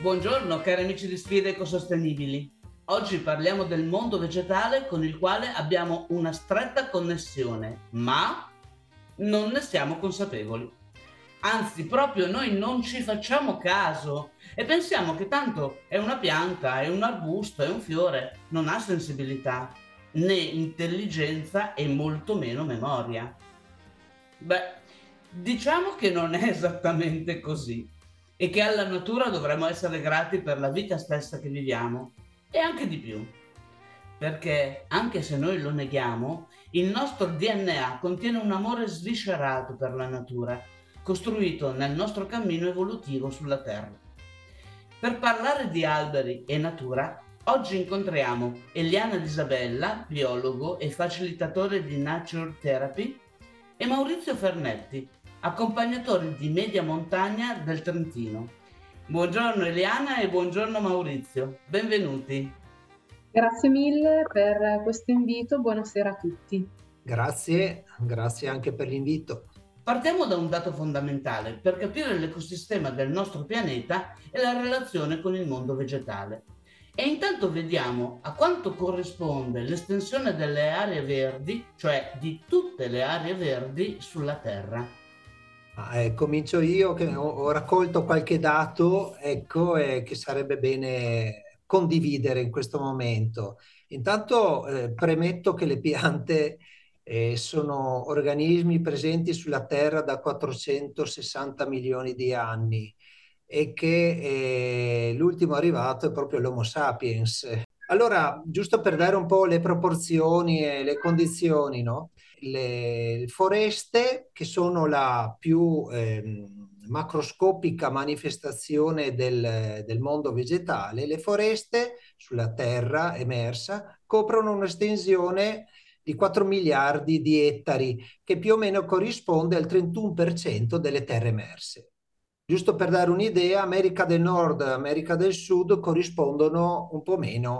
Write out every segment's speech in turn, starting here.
Buongiorno cari amici di Sfide Ecosostenibili. Oggi parliamo del mondo vegetale con il quale abbiamo una stretta connessione, ma non ne siamo consapevoli. Anzi, proprio noi non ci facciamo caso e pensiamo che tanto è una pianta, è un arbusto, è un fiore, non ha sensibilità, né intelligenza e molto meno memoria. Beh, diciamo che non è esattamente così. E che alla natura dovremmo essere grati per la vita stessa che viviamo, e anche di più, perché anche se noi lo neghiamo, il nostro DNA contiene un amore sviscerato per la natura, costruito nel nostro cammino evolutivo sulla Terra. Per parlare di alberi e natura, oggi incontriamo Eliana Disabella, biologo e facilitatore di Nature Therapy, e Maurizio Fernetti, accompagnatori di Media Montagna del Trentino. Buongiorno Eliana e buongiorno Maurizio, benvenuti. Grazie mille per questo invito, buonasera a tutti. Grazie anche per l'invito. Partiamo da un dato fondamentale per capire l'ecosistema del nostro pianeta e la relazione con il mondo vegetale. E intanto vediamo a quanto corrisponde l'estensione delle aree verdi, cioè di tutte le aree verdi sulla Terra. Comincio io che ho raccolto qualche dato che sarebbe bene condividere in questo momento. Intanto premetto che le piante sono organismi presenti sulla Terra da 460 milioni di anni e che l'ultimo arrivato è proprio l'Homo sapiens. Allora, giusto per dare un po' le proporzioni e le condizioni, no? Le foreste, che sono la più macroscopica manifestazione del mondo vegetale, le foreste sulla terra emersa coprono un'estensione di 4 miliardi di ettari, che più o meno corrisponde al 31% delle terre emerse. Giusto per dare un'idea, America del Nord e America del Sud corrispondono un po' meno,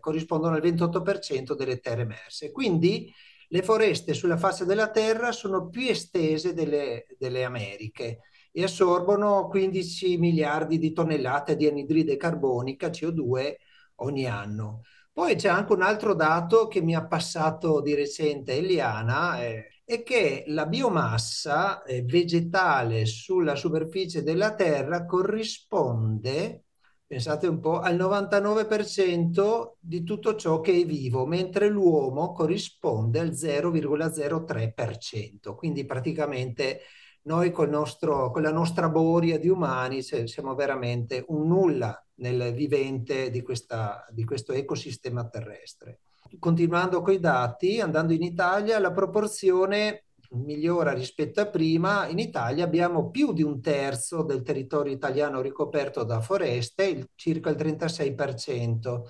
corrispondono al 28% delle terre emerse. Quindi le foreste sulla faccia della Terra sono più estese delle Americhe e assorbono 15 miliardi di tonnellate di anidride carbonica, CO2, ogni anno. Poi c'è anche un altro dato che mi ha passato di recente Eliana, è che la biomassa vegetale sulla superficie della Terra corrisponde, pensate un po', al 99% di tutto ciò che è vivo, mentre l'uomo corrisponde al 0,03%. Quindi praticamente noi con la nostra boria di umani siamo veramente un nulla nel vivente di questo ecosistema terrestre. Continuando coi dati, andando in Italia, la proporzione migliora rispetto a prima. In Italia abbiamo più di un terzo del territorio italiano ricoperto da foreste, circa il 36%,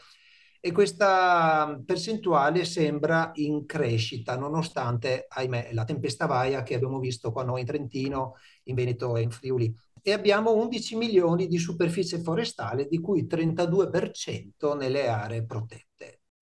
e questa percentuale sembra in crescita nonostante, ahimè, la tempesta Vaia che abbiamo visto qua noi in Trentino, in Veneto e in Friuli. E abbiamo 11 milioni di superficie forestale, di cui 32% nelle aree protette.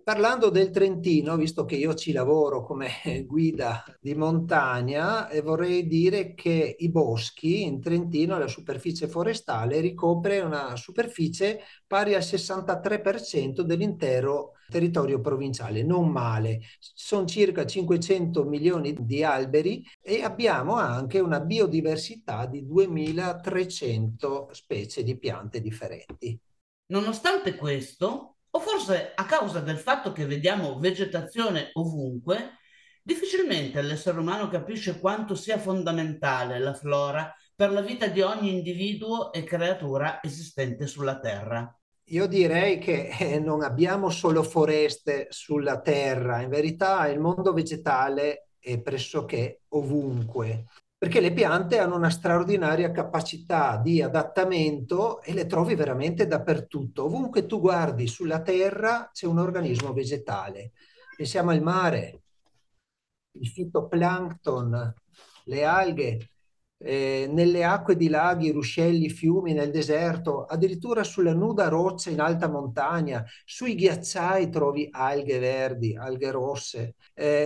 Parlando del Trentino, visto che io ci lavoro come guida di montagna, vorrei dire che i boschi in Trentino, la superficie forestale, ricopre una superficie pari al 63% dell'intero territorio provinciale, non male. Sono circa 500 milioni di alberi e abbiamo anche una biodiversità di 2300 specie di piante differenti. Nonostante questo, o forse a causa del fatto che vediamo vegetazione ovunque, difficilmente l'essere umano capisce quanto sia fondamentale la flora per la vita di ogni individuo e creatura esistente sulla Terra. Io direi che non abbiamo solo foreste sulla Terra, in verità il mondo vegetale è pressoché ovunque, perché le piante hanno una straordinaria capacità di adattamento e le trovi veramente dappertutto. Ovunque tu guardi sulla terra c'è un organismo vegetale. Pensiamo al mare, il fitoplancton, le alghe, nelle acque di laghi, ruscelli, fiumi, nel deserto, addirittura sulla nuda roccia in alta montagna, sui ghiacciai trovi alghe verdi, alghe rosse,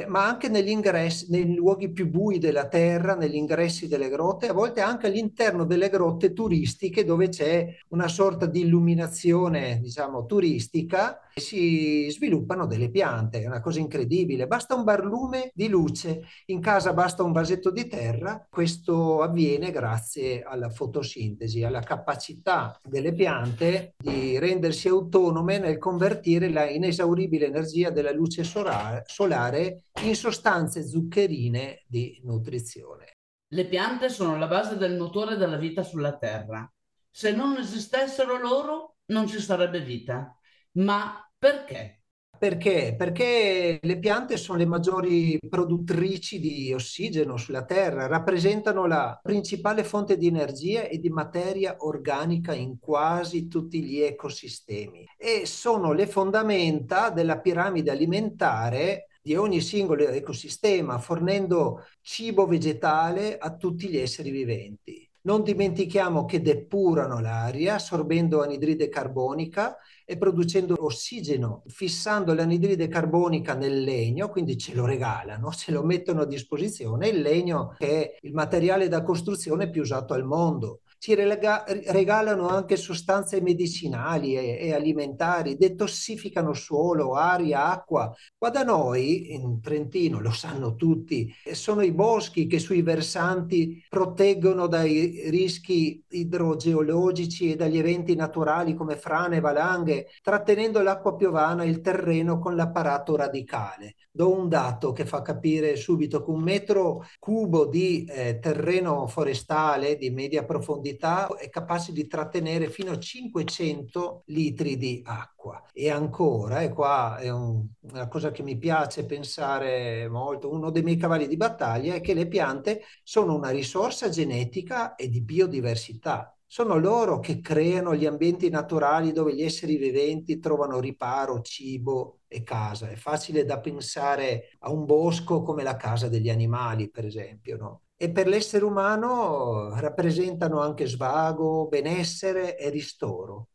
ma anche negli ingressi, nei luoghi più bui della terra, negli ingressi delle grotte, a volte anche all'interno delle grotte turistiche dove c'è una sorta di illuminazione, diciamo, turistica, si sviluppano delle piante, è una cosa incredibile, basta un barlume di luce, in casa basta un vasetto di terra, questo avviene grazie alla fotosintesi, alla capacità delle piante di rendersi autonome nel convertire la inesauribile energia della luce solare in sostanze zuccherine di nutrizione. Le piante sono la base del motore della vita sulla Terra. Se non esistessero loro non ci sarebbe vita. Ma perché? Perché le piante sono le maggiori produttrici di ossigeno sulla Terra, rappresentano la principale fonte di energia e di materia organica in quasi tutti gli ecosistemi e sono le fondamenta della piramide alimentare di ogni singolo ecosistema, fornendo cibo vegetale a tutti gli esseri viventi. Non dimentichiamo che depurano l'aria, assorbendo anidride carbonica e producendo ossigeno, fissando l'anidride carbonica nel legno, quindi ce lo regalano, ce lo mettono a disposizione, il legno che è il materiale da costruzione più usato al mondo. Ci regalano anche sostanze medicinali e alimentari, detossificano suolo, aria, acqua. Qua da noi, in Trentino, lo sanno tutti, sono i boschi che sui versanti proteggono dai rischi idrogeologici e dagli eventi naturali come frane e valanghe, trattenendo l'acqua piovana e il terreno con l'apparato radicale. Do un dato che fa capire subito che un metro cubo di terreno forestale di media profondità è capace di trattenere fino a 500 litri di acqua. E ancora, e qua è una cosa che mi piace pensare molto, uno dei miei cavalli di battaglia è che le piante sono una risorsa genetica e di biodiversità. Sono loro che creano gli ambienti naturali dove gli esseri viventi trovano riparo, cibo e casa. È facile da pensare a un bosco come la casa degli animali, per esempio, no? E per l'essere umano rappresentano anche svago, benessere e ristoro.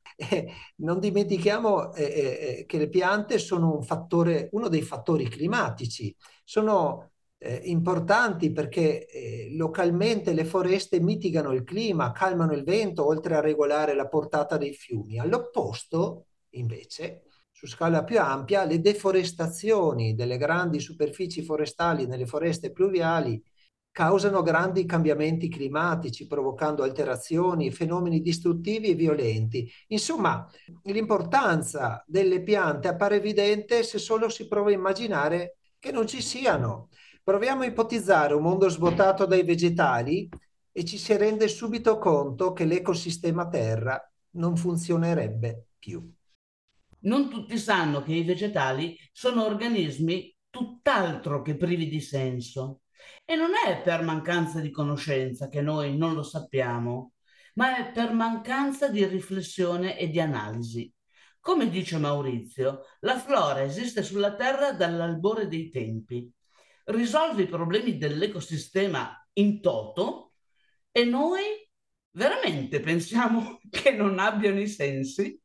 Non dimentichiamo che le piante sono uno dei fattori climatici. Sono importanti perché localmente le foreste mitigano il clima, calmano il vento, oltre a regolare la portata dei fiumi. All'opposto, invece, su scala più ampia, le deforestazioni delle grandi superfici forestali nelle foreste pluviali causano grandi cambiamenti climatici, provocando alterazioni, fenomeni distruttivi e violenti. Insomma, l'importanza delle piante appare evidente se solo si prova a immaginare che non ci siano. Proviamo a ipotizzare un mondo svuotato dai vegetali e ci si rende subito conto che l'ecosistema Terra non funzionerebbe più. Non tutti sanno che i vegetali sono organismi tutt'altro che privi di senso. E non è per mancanza di conoscenza che noi non lo sappiamo, ma è per mancanza di riflessione e di analisi. Come dice Maurizio, la flora esiste sulla Terra dall'albore dei tempi, risolve i problemi dell'ecosistema in toto e noi veramente pensiamo che non abbiano i sensi?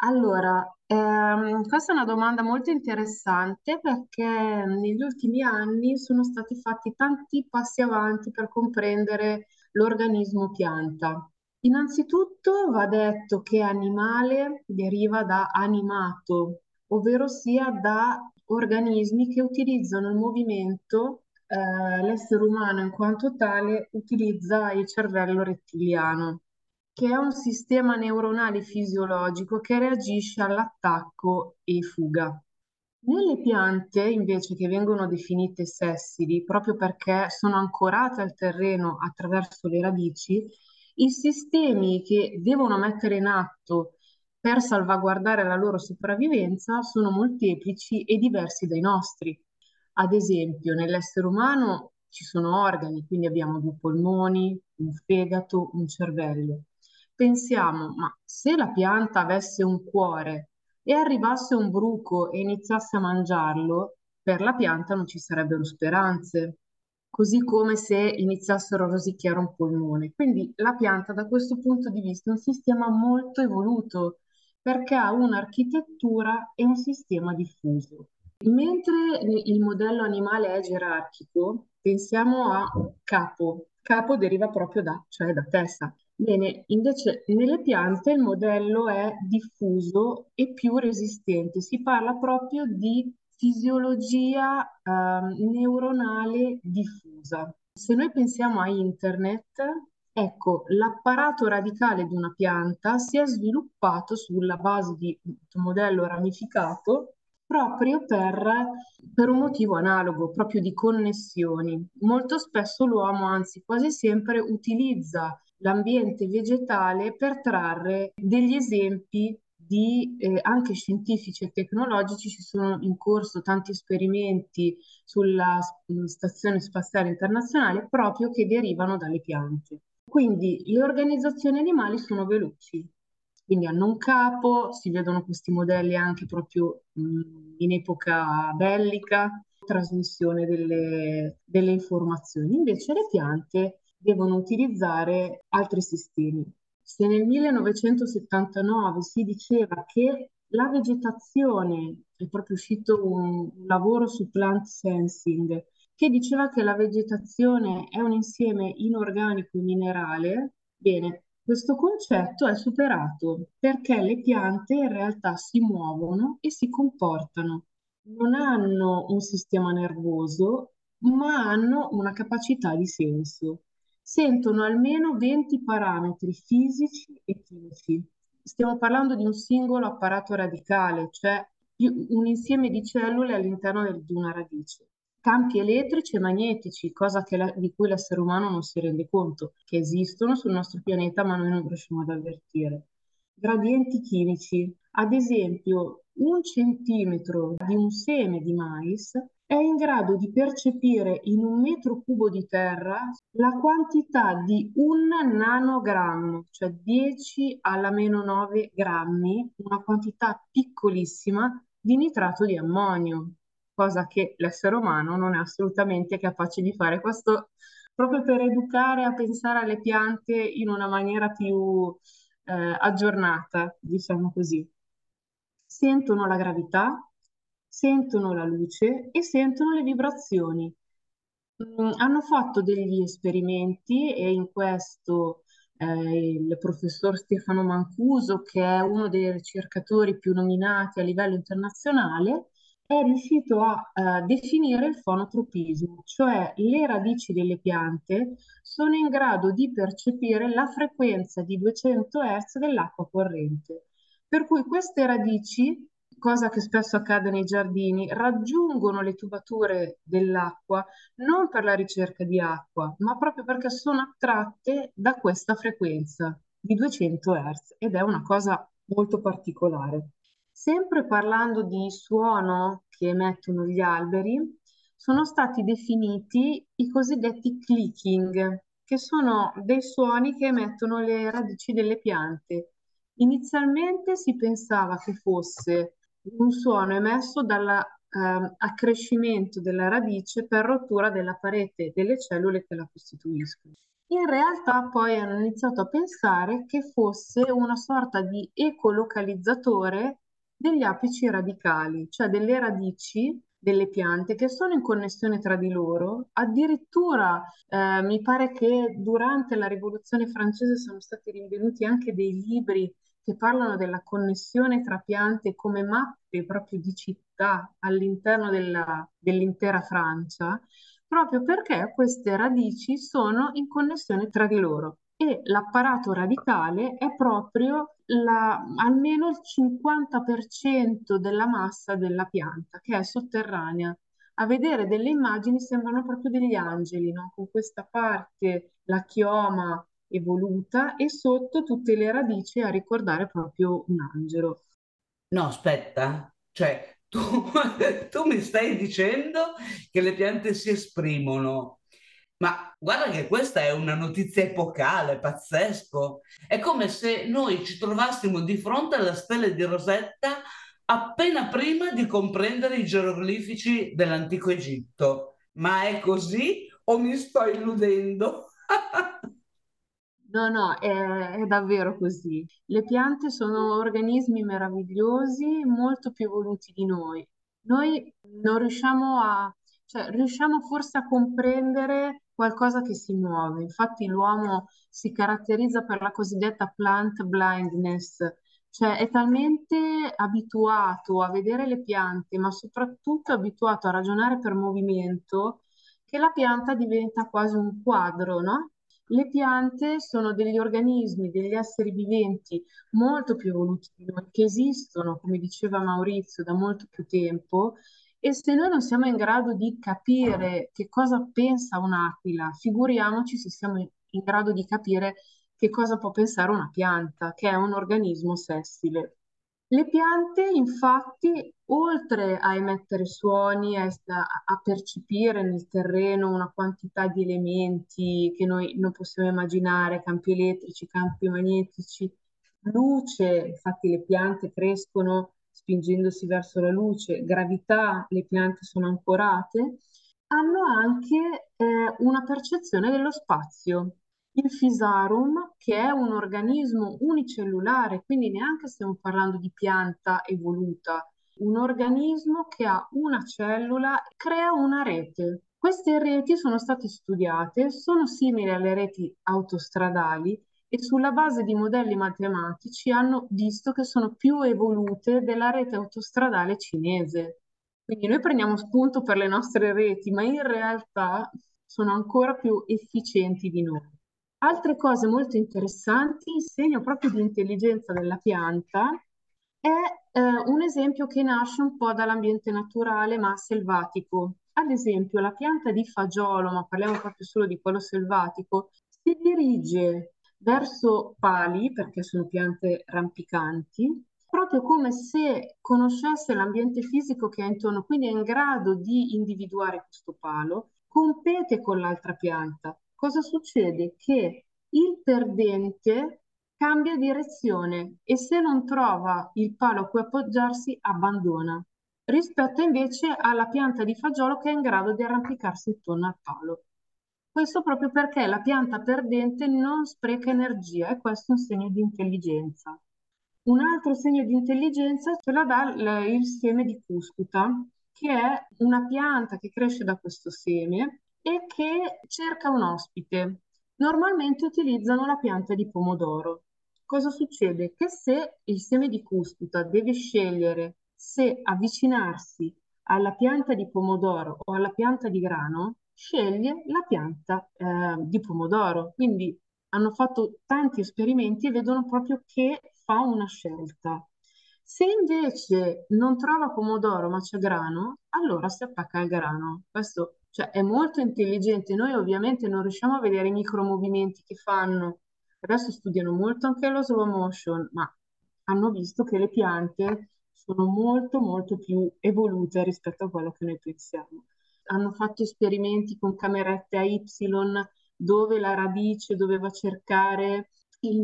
Allora, questa è una domanda molto interessante perché negli ultimi anni sono stati fatti tanti passi avanti per comprendere l'organismo pianta. Innanzitutto va detto che animale deriva da animato, ovvero sia da organismi che utilizzano il movimento, l'essere umano in quanto tale utilizza il cervello rettiliano, che è un sistema neuronale fisiologico che reagisce all'attacco e fuga. Nelle piante, invece, che vengono definite sessili, proprio perché sono ancorate al terreno attraverso le radici, i sistemi che devono mettere in atto per salvaguardare la loro sopravvivenza sono molteplici e diversi dai nostri. Ad esempio, nell'essere umano ci sono organi, quindi abbiamo due polmoni, un fegato, un cervello. Pensiamo, ma se la pianta avesse un cuore e arrivasse un bruco e iniziasse a mangiarlo, per la pianta non ci sarebbero speranze. così come se iniziassero a rosicchiare un polmone. Quindi la pianta da questo punto di vista è un sistema molto evoluto, perché ha un'architettura e un sistema diffuso. Mentre il modello animale è gerarchico, pensiamo a capo. Capo deriva proprio da, cioè da testa. Bene, invece nelle piante il modello è diffuso e più resistente. Si parla proprio di fisiologia neuronale diffusa. Se noi pensiamo a internet, ecco, l'apparato radicale di una pianta si è sviluppato sulla base di un modello ramificato proprio per un motivo analogo, proprio di connessioni. Molto spesso l'uomo, anzi quasi sempre, utilizza l'ambiente vegetale per trarre degli esempi di, anche scientifici e tecnologici. Ci sono in corso tanti esperimenti sulla Stazione Spaziale Internazionale proprio che derivano dalle piante. Quindi le organizzazioni animali sono veloci, quindi hanno un capo, si vedono questi modelli anche proprio in epoca bellica, trasmissione delle informazioni. Invece le piante devono utilizzare altri sistemi. Se nel 1979 si diceva che la vegetazione, è proprio uscito un lavoro su plant sensing, che diceva che la vegetazione è un insieme inorganico e minerale, bene, questo concetto è superato perché le piante in realtà si muovono e si comportano. Non hanno un sistema nervoso, ma hanno una capacità di senso. Sentono almeno 20 parametri fisici e chimici. Stiamo parlando di un singolo apparato radicale, cioè un insieme di cellule all'interno di una radice. Campi elettrici e magnetici, cosa che di cui l'essere umano non si rende conto, che esistono sul nostro pianeta ma noi non riusciamo ad avvertire. Gradienti chimici, ad esempio 1 centimetro di un seme di mais è in grado di percepire in 1 metro cubo di terra la quantità di 1 nanogrammo, cioè 10 alla meno 9 grammi, una quantità piccolissima di nitrato di ammonio, cosa che l'essere umano non è assolutamente capace di fare. Questo proprio per educare a pensare alle piante in una maniera più aggiornata, diciamo così. Sentono la gravità, sentono la luce e sentono le vibrazioni. Hanno fatto degli esperimenti e in questo il professor Stefano Mancuso, che è uno dei ricercatori più nominati a livello internazionale, è riuscito a definire il fonotropismo, cioè le radici delle piante sono in grado di percepire la frequenza di 200 Hz dell'acqua corrente. Per cui queste radici, cosa che spesso accade nei giardini, raggiungono le tubature dell'acqua non per la ricerca di acqua, ma proprio perché sono attratte da questa frequenza di 200 Hz ed è una cosa molto particolare. Sempre parlando di suono che emettono gli alberi, sono stati definiti i cosiddetti clicking, che sono dei suoni che emettono le radici delle piante. Inizialmente si pensava che fosse un suono emesso dall'accrescimento della radice per rottura della parete delle cellule che la costituiscono. In realtà poi hanno iniziato a pensare che fosse una sorta di ecolocalizzatore degli apici radicali, cioè delle radici delle piante che sono in connessione tra di loro. Addirittura mi pare che durante la Rivoluzione Francese sono stati rinvenuti anche dei libri che parlano della connessione tra piante come mappe proprio di città all'interno dell'intera Francia, proprio perché queste radici sono in connessione tra di loro e l'apparato radicale è proprio almeno il 50% della massa della pianta, che è sotterranea. A vedere delle immagini sembrano proprio degli angeli, no? Con questa parte, la chioma evoluta e sotto tutte le radici a ricordare proprio un angelo. No, aspetta, cioè tu mi stai dicendo che le piante si esprimono, ma guarda che questa è una notizia epocale, pazzesco. È come se noi ci trovassimo di fronte alla stella di Rosetta appena prima di comprendere i geroglifici dell'antico Egitto. Ma è così o mi sto illudendo? No, no, è davvero così. Le piante sono organismi meravigliosi, molto più evoluti di noi. Noi non riusciamo a, cioè riusciamo forse a comprendere qualcosa che si muove. Infatti l'uomo si caratterizza per la cosiddetta plant blindness, cioè è talmente abituato a vedere le piante, ma soprattutto abituato a ragionare per movimento, che la pianta diventa quasi un quadro, no? Le piante sono degli organismi, degli esseri viventi molto più evoluti di noi, che esistono, come diceva Maurizio, da molto più tempo, e se noi non siamo in grado di capire che cosa pensa un'aquila, figuriamoci se siamo in grado di capire che cosa può pensare una pianta, che è un organismo sessile. Le piante, infatti, oltre a emettere suoni, a percepire nel terreno una quantità di elementi che noi non possiamo immaginare, campi elettrici, campi magnetici, luce, infatti le piante crescono spingendosi verso la luce, gravità, le piante sono ancorate, hanno anche una percezione dello spazio. Il Physarum, che è un organismo unicellulare, quindi neanche stiamo parlando di pianta evoluta, un organismo che ha una cellula, crea una rete. Queste reti sono state studiate, sono simili alle reti autostradali e sulla base di modelli matematici hanno visto che sono più evolute della rete autostradale cinese. Quindi noi prendiamo spunto per le nostre reti, ma in realtà sono ancora più efficienti di noi. Altre cose molto interessanti, il segno proprio di intelligenza della pianta, è un esempio che nasce un po' dall'ambiente naturale ma selvatico. Ad esempio la pianta di fagiolo, ma parliamo proprio solo di quello selvatico, si dirige verso pali, perché sono piante rampicanti, proprio come se conoscesse l'ambiente fisico che ha intorno, quindi è in grado di individuare questo palo, compete con l'altra pianta. Cosa succede? Che il perdente cambia direzione e se non trova il palo a cui appoggiarsi abbandona, rispetto invece alla pianta di fagiolo che è in grado di arrampicarsi intorno al palo. Questo proprio perché la pianta perdente non spreca energia e questo è un segno di intelligenza. Un altro segno di intelligenza ce la dà il seme di cuscuta, che è una pianta che cresce da questo seme e che cerca un ospite. Normalmente utilizzano la pianta di pomodoro. Cosa succede? Che se il seme di cuscuta deve scegliere se avvicinarsi alla pianta di pomodoro o alla pianta di grano, sceglie la pianta di pomodoro. Quindi hanno fatto tanti esperimenti e vedono proprio che fa una scelta. Se invece non trova pomodoro ma c'è grano, allora si attacca al grano. Questo cioè è molto intelligente, noi ovviamente non riusciamo a vedere i micromovimenti che fanno, adesso studiano molto anche lo slow motion, ma hanno visto che le piante sono molto molto più evolute rispetto a quello che noi pensiamo. Hanno fatto esperimenti con camerette a Y dove la radice doveva cercare i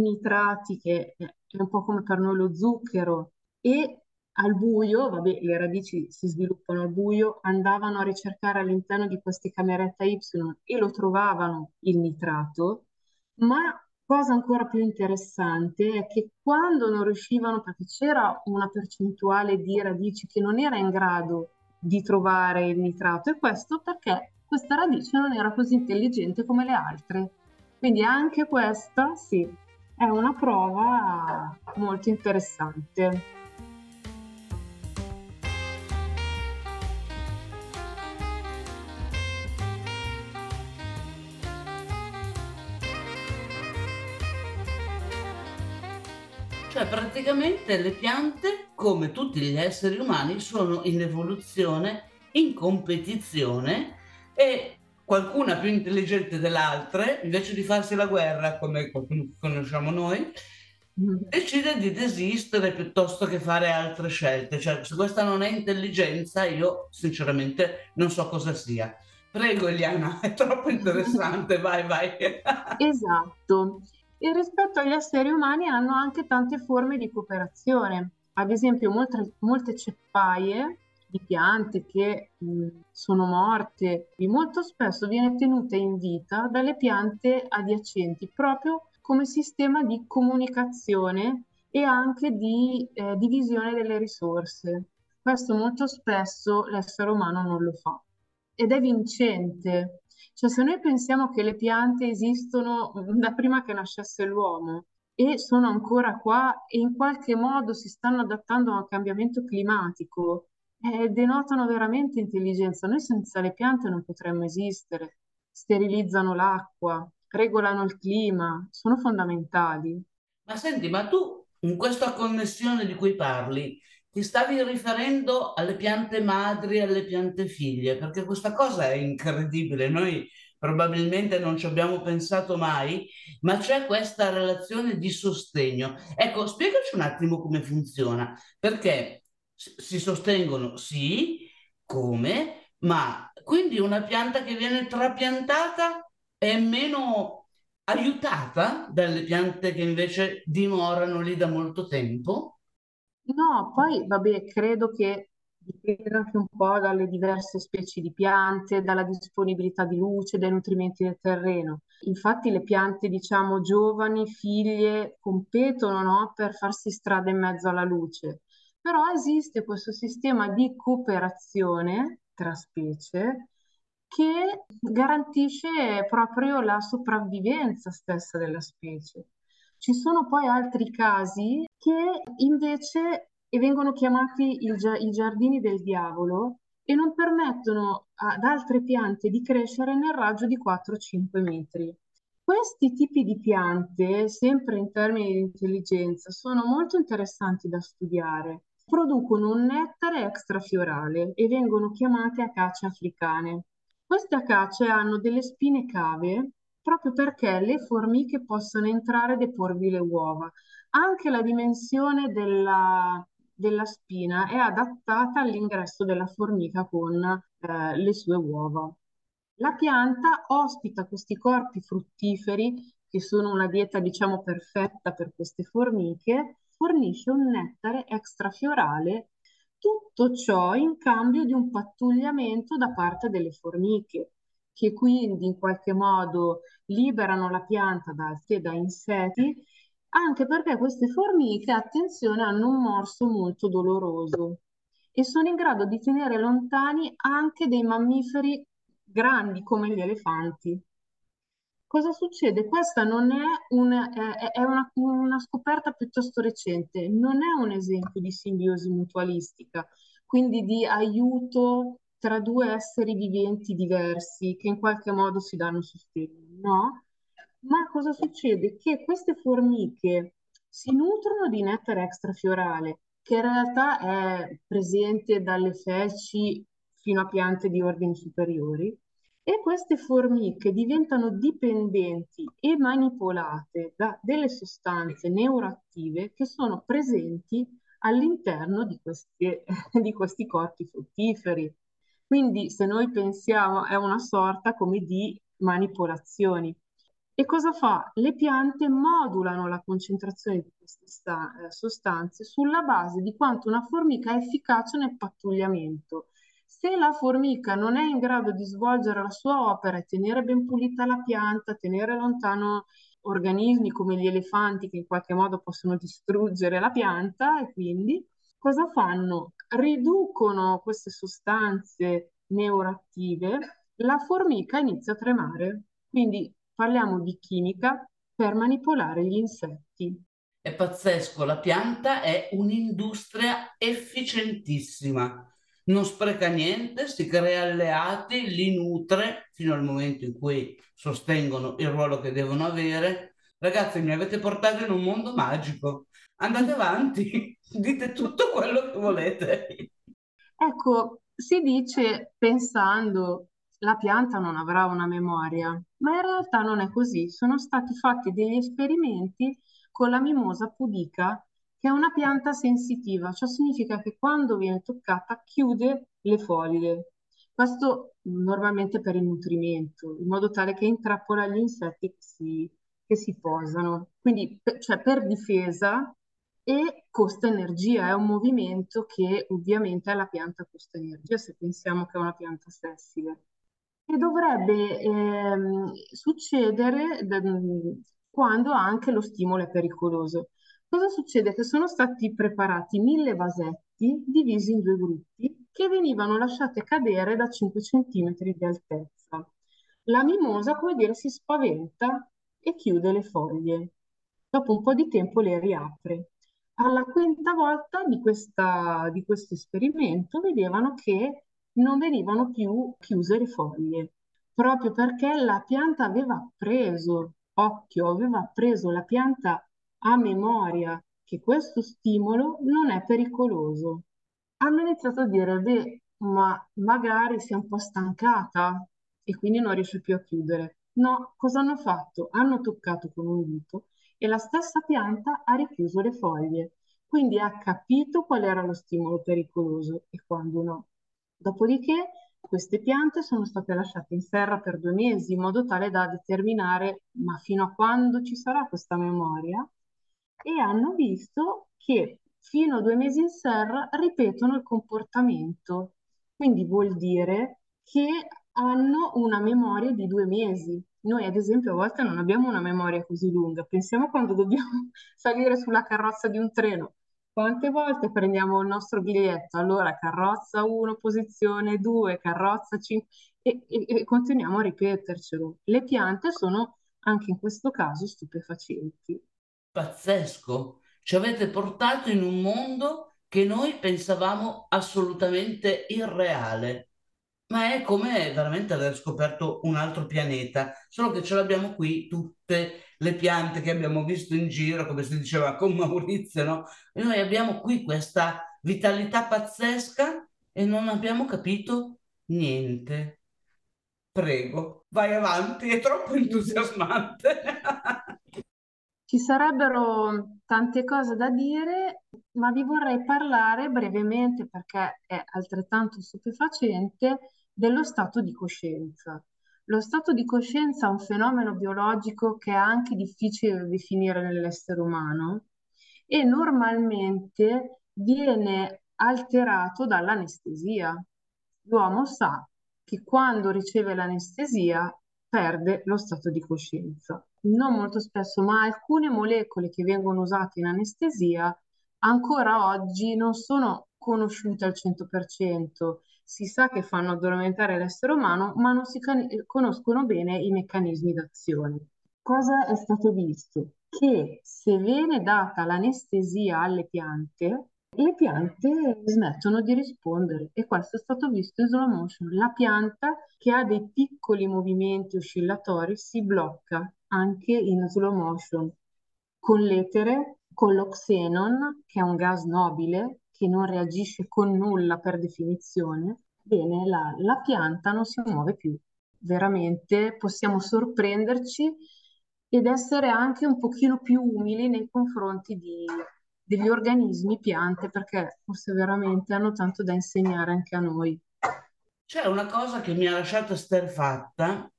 nitrati, che è un po' come per noi lo zucchero, e al buio, vabbè, le radici si sviluppano al buio, andavano a ricercare all'interno di queste camerette Y e lo trovavano il nitrato, ma cosa ancora più interessante è che quando non riuscivano, perché c'era una percentuale di radici che non era in grado di trovare il nitrato, e questo perché questa radice non era così intelligente come le altre. Quindi anche questa, sì, è una prova molto interessante. Cioè praticamente le piante, come tutti gli esseri umani, sono in evoluzione, in competizione, e qualcuna più intelligente dell'altra, invece di farsi la guerra come conosciamo noi, decide di desistere piuttosto che fare altre scelte. Cioè se questa non è intelligenza io sinceramente non so cosa sia. Prego Eliana, è troppo interessante, vai. Esatto. E rispetto agli esseri umani hanno anche tante forme di cooperazione, ad esempio molte ceppaie di piante che sono morte, e molto spesso viene tenuta in vita dalle piante adiacenti proprio come sistema di comunicazione e anche di divisione delle risorse. Questo molto spesso l'essere umano non lo fa ed è vincente. Cioè, se noi pensiamo che le piante esistono da prima che nascesse l'uomo e sono ancora qua e in qualche modo si stanno adattando a un cambiamento climatico, denotano veramente intelligenza. Noi senza le piante non potremmo esistere. Sterilizzano l'acqua, regolano il clima, sono fondamentali. Ma senti, ma tu in questa connessione di cui parli ti stavi riferendo alle piante madri e alle piante figlie, perché questa cosa è incredibile, noi probabilmente non ci abbiamo pensato mai, ma c'è questa relazione di sostegno. Ecco, spiegaci un attimo come funziona, perché si sostengono, sì, come, ma quindi una pianta che viene trapiantata è meno aiutata dalle piante che invece dimorano lì da molto tempo? No, poi vabbè, credo che dipenda anche un po' dalle diverse specie di piante, dalla disponibilità di luce, dai nutrimenti del terreno. Infatti le piante, diciamo, giovani, figlie, competono, no, per farsi strada in mezzo alla luce. Però esiste questo sistema di cooperazione tra specie che garantisce proprio la sopravvivenza stessa della specie. Ci sono poi altri casi che invece vengono chiamati i giardini del diavolo e non permettono ad altre piante di crescere nel raggio di 4-5 metri. Questi tipi di piante, sempre in termini di intelligenza, sono molto interessanti da studiare. Producono un nettare extrafiorale e vengono chiamate acacie africane. Queste acacie hanno delle spine cave proprio perché le formiche possono entrare e deporvi le uova. Anche la dimensione della spina è adattata all'ingresso della formica con le sue uova. La pianta ospita questi corpi fruttiferi, che sono una dieta, diciamo, perfetta per queste formiche, fornisce un nettare extrafiorale, tutto ciò in cambio di un pattugliamento da parte delle formiche, che quindi in qualche modo liberano la pianta da insetti, anche perché queste formiche, attenzione, hanno un morso molto doloroso e sono in grado di tenere lontani anche dei mammiferi grandi come gli elefanti. Cosa succede? Questa non è una scoperta piuttosto recente, non è un esempio di simbiosi mutualistica, quindi di aiuto tra due esseri viventi diversi che in qualche modo si danno sostegno, no? Ma cosa succede? Che queste formiche si nutrono di nettare extrafiorale, che in realtà è presente dalle felci fino a piante di ordini superiori, e queste formiche diventano dipendenti e manipolate da delle sostanze neuroattive che sono presenti all'interno di questi corpi fruttiferi. Quindi, se noi pensiamo, è una sorta come di manipolazioni. E cosa fa? Le piante modulano la concentrazione di queste sostanze sulla base di quanto una formica è efficace nel pattugliamento. Se la formica non è in grado di svolgere la sua opera, tenere ben pulita la pianta, tenere lontano organismi come gli elefanti che in qualche modo possono distruggere la pianta, e quindi cosa fanno? Riducono queste sostanze neuroattive, la formica inizia a tremare. Quindi parliamo di chimica per manipolare gli insetti. È pazzesco, la pianta è un'industria efficientissima, non spreca niente, si crea alleati, li nutre fino al momento in cui sostengono il ruolo che devono avere. Ragazzi, mi avete portato in un mondo magico. Andate avanti, dite tutto quello che volete. Ecco, si dice pensando la pianta non avrà una memoria, ma in realtà non è così. Sono stati fatti degli esperimenti con la mimosa pudica, che è una pianta sensitiva, ciò significa che quando viene toccata chiude le foglie. Questo normalmente per il nutrimento, in modo tale che intrappola gli insetti che si posano. Quindi, cioè, per difesa e costa energia, è un movimento che ovviamente alla pianta costa energia, se pensiamo che è una pianta sessile. E dovrebbe succedere quando anche lo stimolo è pericoloso. Cosa succede? Che sono stati preparati 1000 vasetti divisi in due gruppi che venivano lasciate cadere da 5 cm di altezza. La mimosa, come dire, si spaventa e chiude le foglie. Dopo un po' di tempo le riapre. Alla quinta volta di questo esperimento vedevano che non venivano più chiuse le foglie, proprio perché la pianta aveva preso, occhio, aveva preso la pianta a memoria che questo stimolo non è pericoloso. Hanno iniziato a dire, beh, ma magari si è un po' stancata e quindi non riesce più a chiudere. No, cosa hanno fatto? Hanno toccato con un dito e la stessa pianta ha richiuso le foglie, quindi ha capito qual era lo stimolo pericoloso e quando no. Dopodiché queste piante sono state lasciate in serra per 2 mesi, in modo tale da determinare ma fino a quando ci sarà questa memoria, e hanno visto che fino a 2 mesi in serra ripetono il comportamento, quindi vuol dire che hanno una memoria di 2 mesi. Noi ad esempio a volte non abbiamo una memoria così lunga, pensiamo quando dobbiamo salire sulla carrozza di un treno. Quante volte prendiamo il nostro biglietto? Allora carrozza 1, posizione 2, carrozza 5 e continuiamo a ripetercelo. Le piante sono anche in questo caso stupefacenti. Pazzesco! Ci avete portato in un mondo che noi pensavamo assolutamente irreale, ma è come veramente aver scoperto un altro pianeta, solo che ce l'abbiamo qui tutte le piante che abbiamo visto in giro, come si diceva con Maurizio, no? E noi abbiamo qui questa vitalità pazzesca e non abbiamo capito niente. Prego, vai avanti, è troppo entusiasmante. Ci sarebbero tante cose da dire, ma vi vorrei parlare brevemente, perché è altrettanto stupefacente, dello stato di coscienza. Lo stato di coscienza è un fenomeno biologico che è anche difficile da definire nell'essere umano e normalmente viene alterato dall'anestesia. L'uomo sa che quando riceve l'anestesia perde lo stato di coscienza. Non molto spesso, ma alcune molecole che vengono usate in anestesia ancora oggi non sono conosciute al 100%. Si sa che fanno addormentare l'essere umano, ma non si conoscono bene i meccanismi d'azione. Cosa è stato visto? Che se viene data l'anestesia alle piante, le piante smettono di rispondere, e questo è stato visto in slow motion. La pianta che ha dei piccoli movimenti oscillatori si blocca anche in slow motion con l'etere, con l'oxenon, che è un gas nobile, che non reagisce con nulla per definizione. Bene, la pianta non si muove più. Veramente possiamo sorprenderci ed essere anche un pochino più umili nei confronti degli organismi piante, perché forse veramente hanno tanto da insegnare anche a noi. C'è una cosa che mi ha lasciato esterrefatta,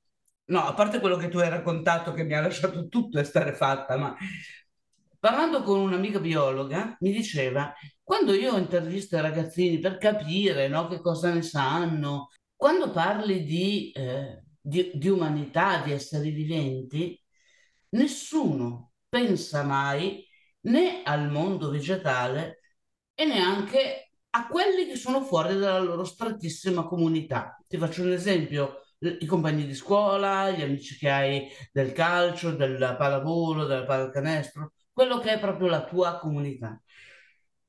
no, a parte quello che tu hai raccontato che mi ha lasciato tutto esterrefatta, ma parlando con un'amica biologa mi diceva, quando io intervisto i ragazzini per capire, no, che cosa ne sanno, quando parli di umanità, di esseri viventi, nessuno pensa mai né al mondo vegetale e neanche a quelli che sono fuori dalla loro strettissima comunità. Ti faccio un esempio, i compagni di scuola, gli amici che hai del calcio, del pallavolo, del pallacanestro, quello che è proprio la tua comunità.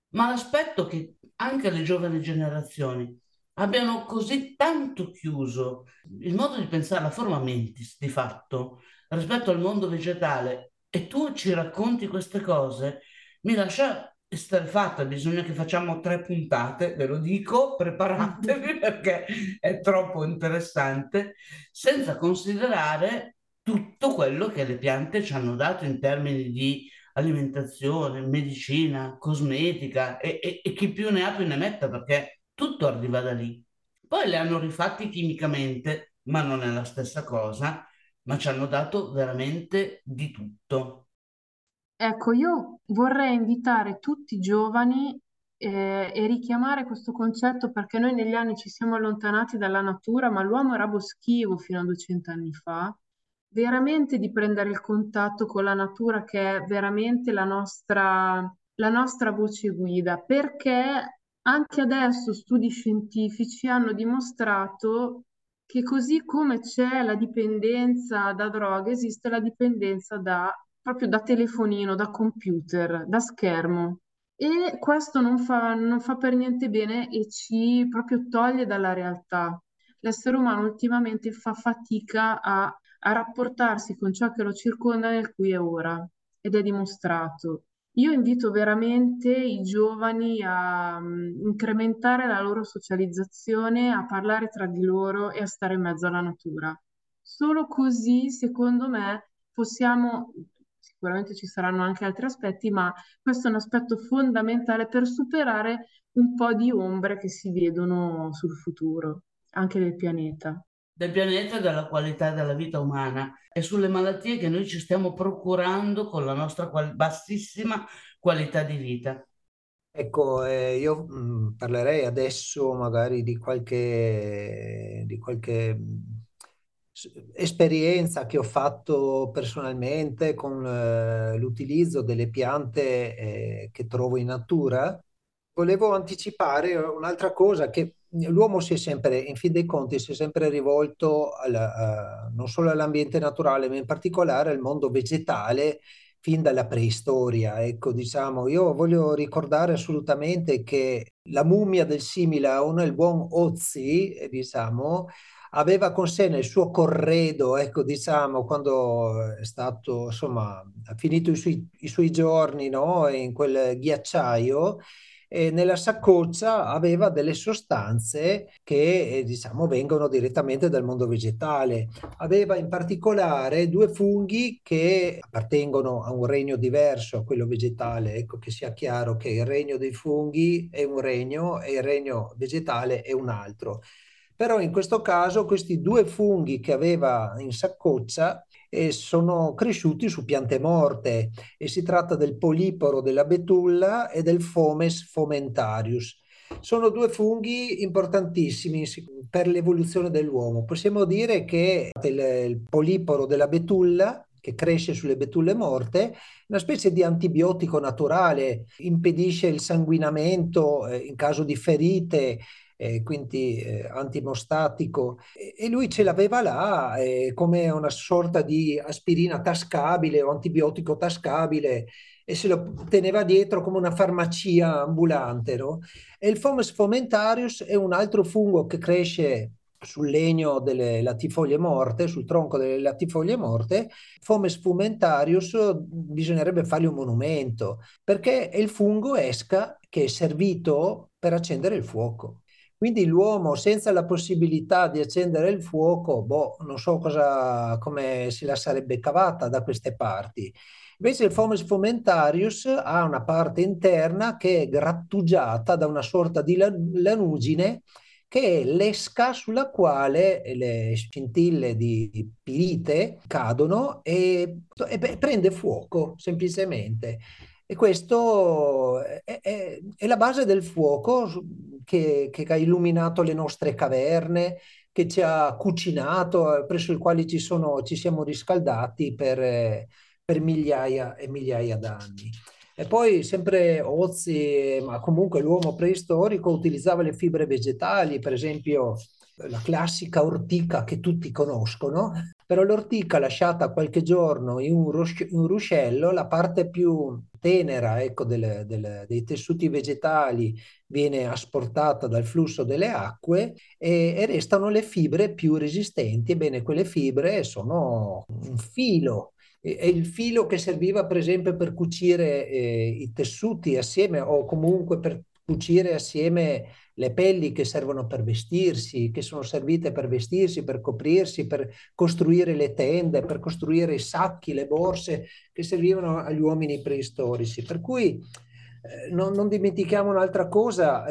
Ma l'aspetto che anche le giovani generazioni abbiano così tanto chiuso il modo di pensare, la forma mentis di fatto, rispetto al mondo vegetale, e tu ci racconti queste cose, mi lascia esterrefatta. Bisogna che facciamo 3 puntate, ve lo dico, preparatevi perché è troppo interessante, senza considerare tutto quello che le piante ci hanno dato in termini di alimentazione, medicina, cosmetica e chi più ne ha più ne metta, perché tutto arriva da lì. Poi le hanno rifatti chimicamente, ma non è la stessa cosa, ma ci hanno dato veramente di tutto. Ecco, io vorrei invitare tutti i giovani e richiamare questo concetto, perché noi negli anni ci siamo allontanati dalla natura, ma l'uomo era boschivo fino a 200 anni fa, veramente di prendere il contatto con la natura, che è veramente la nostra voce guida, perché anche adesso studi scientifici hanno dimostrato che così come c'è la dipendenza da droga, esiste la dipendenza proprio da telefonino, da computer, da schermo. E questo non fa per niente bene e ci proprio toglie dalla realtà. L'essere umano ultimamente fa fatica a rapportarsi con ciò che lo circonda nel qui e ora, ed è dimostrato. Io invito veramente i giovani a incrementare la loro socializzazione, a parlare tra di loro e a stare in mezzo alla natura. Solo così, secondo me, possiamo... Sicuramente ci saranno anche altri aspetti, ma questo è un aspetto fondamentale per superare un po' di ombre che si vedono sul futuro, anche del pianeta. Del pianeta e della qualità della vita umana e sulle malattie che noi ci stiamo procurando con la nostra bassissima qualità di vita. Ecco, io parlerei adesso magari di qualche esperienza che ho fatto personalmente con l'utilizzo delle piante che trovo in natura. Volevo anticipare un'altra cosa, che l'uomo si è sempre, in fin dei conti, si è sempre rivolto non solo all'ambiente naturale, ma in particolare al mondo vegetale fin dalla preistoria. Ecco, diciamo, io voglio ricordare assolutamente che la mummia del Similaun, il buon Ötzi, diciamo, aveva con sé nel suo corredo, ecco, diciamo, quando è stato, insomma, ha finito i suoi giorni, no? In quel ghiacciaio, e nella saccoccia aveva delle sostanze che, diciamo, vengono direttamente dal mondo vegetale. Aveva in particolare due funghi che appartengono a un regno diverso, a quello vegetale. Ecco, che sia chiaro che il regno dei funghi è un regno e il regno vegetale è un altro. Però in questo caso questi due funghi che aveva in saccoccia sono cresciuti su piante morte e si tratta del poliporo della betulla e del fomes fomentarius. Sono due funghi importantissimi per l'evoluzione dell'uomo. Possiamo dire che il poliporo della betulla, che cresce sulle betulle morte, una specie di antibiotico naturale, impedisce il sanguinamento in caso di ferite, quindi antimostatico, e lui ce l'aveva là come una sorta di aspirina tascabile o antibiotico tascabile, e se lo teneva dietro come una farmacia ambulante, no? E il fomes fomentarius è un altro fungo che cresce sul legno delle latifoglie morte, sul tronco delle latifoglie morte. Fomes fomentarius bisognerebbe fargli un monumento, perché è il fungo esca che è servito per accendere il fuoco. Quindi l'uomo senza la possibilità di accendere il fuoco, boh, non so come se la sarebbe cavata da queste parti. Invece il fomes fomentarius ha una parte interna che è grattugiata da una sorta di lanugine, che è l'esca sulla quale le scintille di pirite cadono e prende fuoco semplicemente. E questo è la base del fuoco che ha illuminato le nostre caverne, che ci ha cucinato, presso il quale ci siamo riscaldati per migliaia e migliaia d'anni. E poi sempre Ötzi, ma comunque l'uomo preistorico, utilizzava le fibre vegetali, per esempio la classica ortica che tutti conoscono, però l'ortica lasciata qualche giorno in un ruscello, la parte più tenera, ecco, dei tessuti vegetali viene asportata dal flusso delle acque e restano le fibre più resistenti. Ebbene, quelle fibre sono un filo, è il filo che serviva per esempio per cucire i tessuti assieme, o comunque per cucire assieme le pelli che servono per vestirsi, che sono servite per vestirsi, per coprirsi, per costruire le tende, per costruire i sacchi, le borse che servivano agli uomini preistorici. Per cui non dimentichiamo un'altra cosa,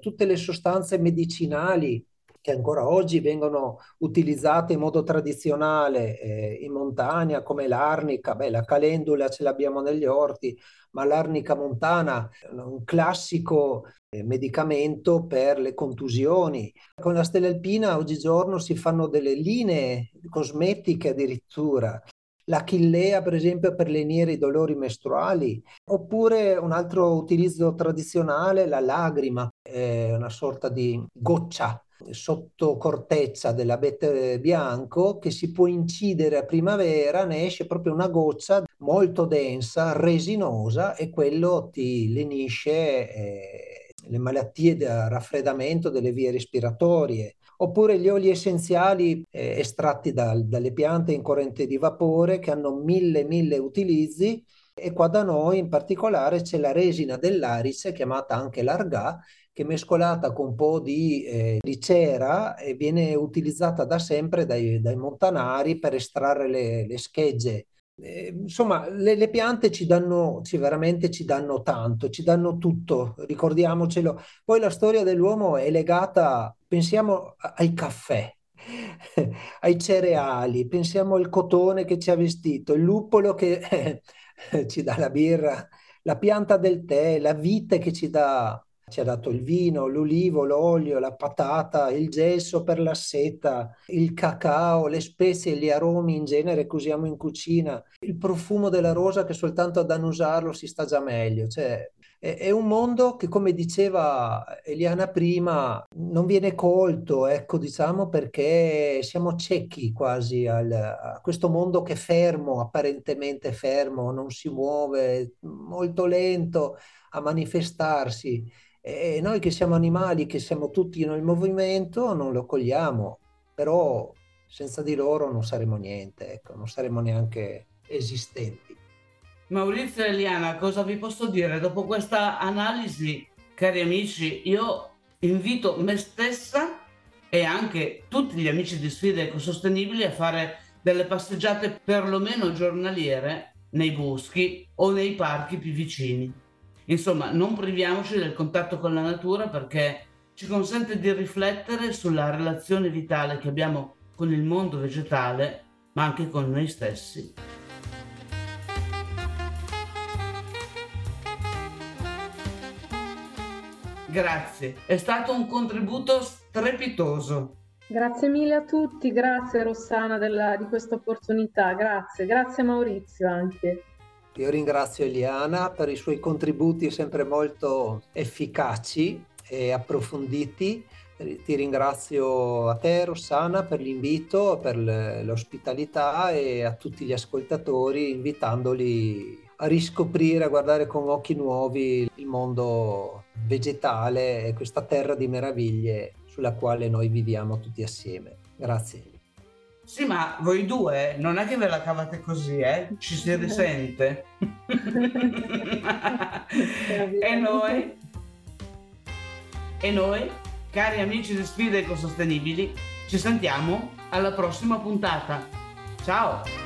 tutte le sostanze medicinali che ancora oggi vengono utilizzate in modo tradizionale in montagna, come l'arnica. Beh, la calendula ce l'abbiamo negli orti, ma l'arnica montana è un classico medicamento per le contusioni. Con la stella alpina oggigiorno si fanno delle linee cosmetiche addirittura. La chillea, per esempio, per lenire i dolori mestruali, oppure un altro utilizzo tradizionale, la lagrima, è una sorta di goccia sotto corteccia dell'abete bianco che si può incidere a primavera, ne esce proprio una goccia molto densa, resinosa, e quello ti lenisce le malattie da raffreddamento delle vie respiratorie. Oppure gli oli essenziali estratti dalle piante in corrente di vapore, che hanno mille utilizzi, e qua da noi in particolare c'è la resina dell'arice, chiamata anche l'argà, che mescolata con un po' di cera viene utilizzata da sempre dai montanari per estrarre le schegge. Insomma, le piante ci danno tanto, ci danno tutto, ricordiamocelo. Poi la storia dell'uomo è legata, pensiamo ai caffè, ai cereali, pensiamo al cotone che ci ha vestito, il luppolo che ci dà la birra, la pianta del tè, la vite che ci ha dato il vino, l'olivo, l'olio, la patata, il gesso per la seta, il cacao, le spezie, gli aromi in genere che usiamo in cucina, il profumo della rosa che soltanto ad annusarlo si sta già meglio. Cioè, è un mondo che, come diceva Eliana prima, non viene colto, ecco, diciamo, perché siamo ciechi quasi a questo mondo che è fermo, apparentemente fermo, non si muove, molto lento a manifestarsi. E noi che siamo animali, che siamo tutti nel movimento, non lo cogliamo, però senza di loro non saremo niente, ecco, non saremo neanche esistenti. Maurizio e Eliana, cosa vi posso dire? Dopo questa analisi, cari amici, io invito me stessa e anche tutti gli amici di Sfide Ecosostenibili a fare delle passeggiate perlomeno giornaliere nei boschi o nei parchi più vicini. Insomma, non priviamoci del contatto con la natura, perché ci consente di riflettere sulla relazione vitale che abbiamo con il mondo vegetale, ma anche con noi stessi. Grazie, è stato un contributo strepitoso. Grazie mille a tutti, grazie Rossana di questa opportunità, grazie Maurizio anche. Io ringrazio Eliana per i suoi contributi sempre molto efficaci e approfonditi. Ti ringrazio a te, Rossana, per l'invito, per l'ospitalità, e a tutti gli ascoltatori, invitandoli a riscoprire, a guardare con occhi nuovi il mondo vegetale e questa terra di meraviglie sulla quale noi viviamo tutti assieme. Grazie. Sì, ma voi due non è che ve la cavate così, Ci si risente. E noi, cari amici di Sfide Ecosostenibili, ci sentiamo alla prossima puntata. Ciao!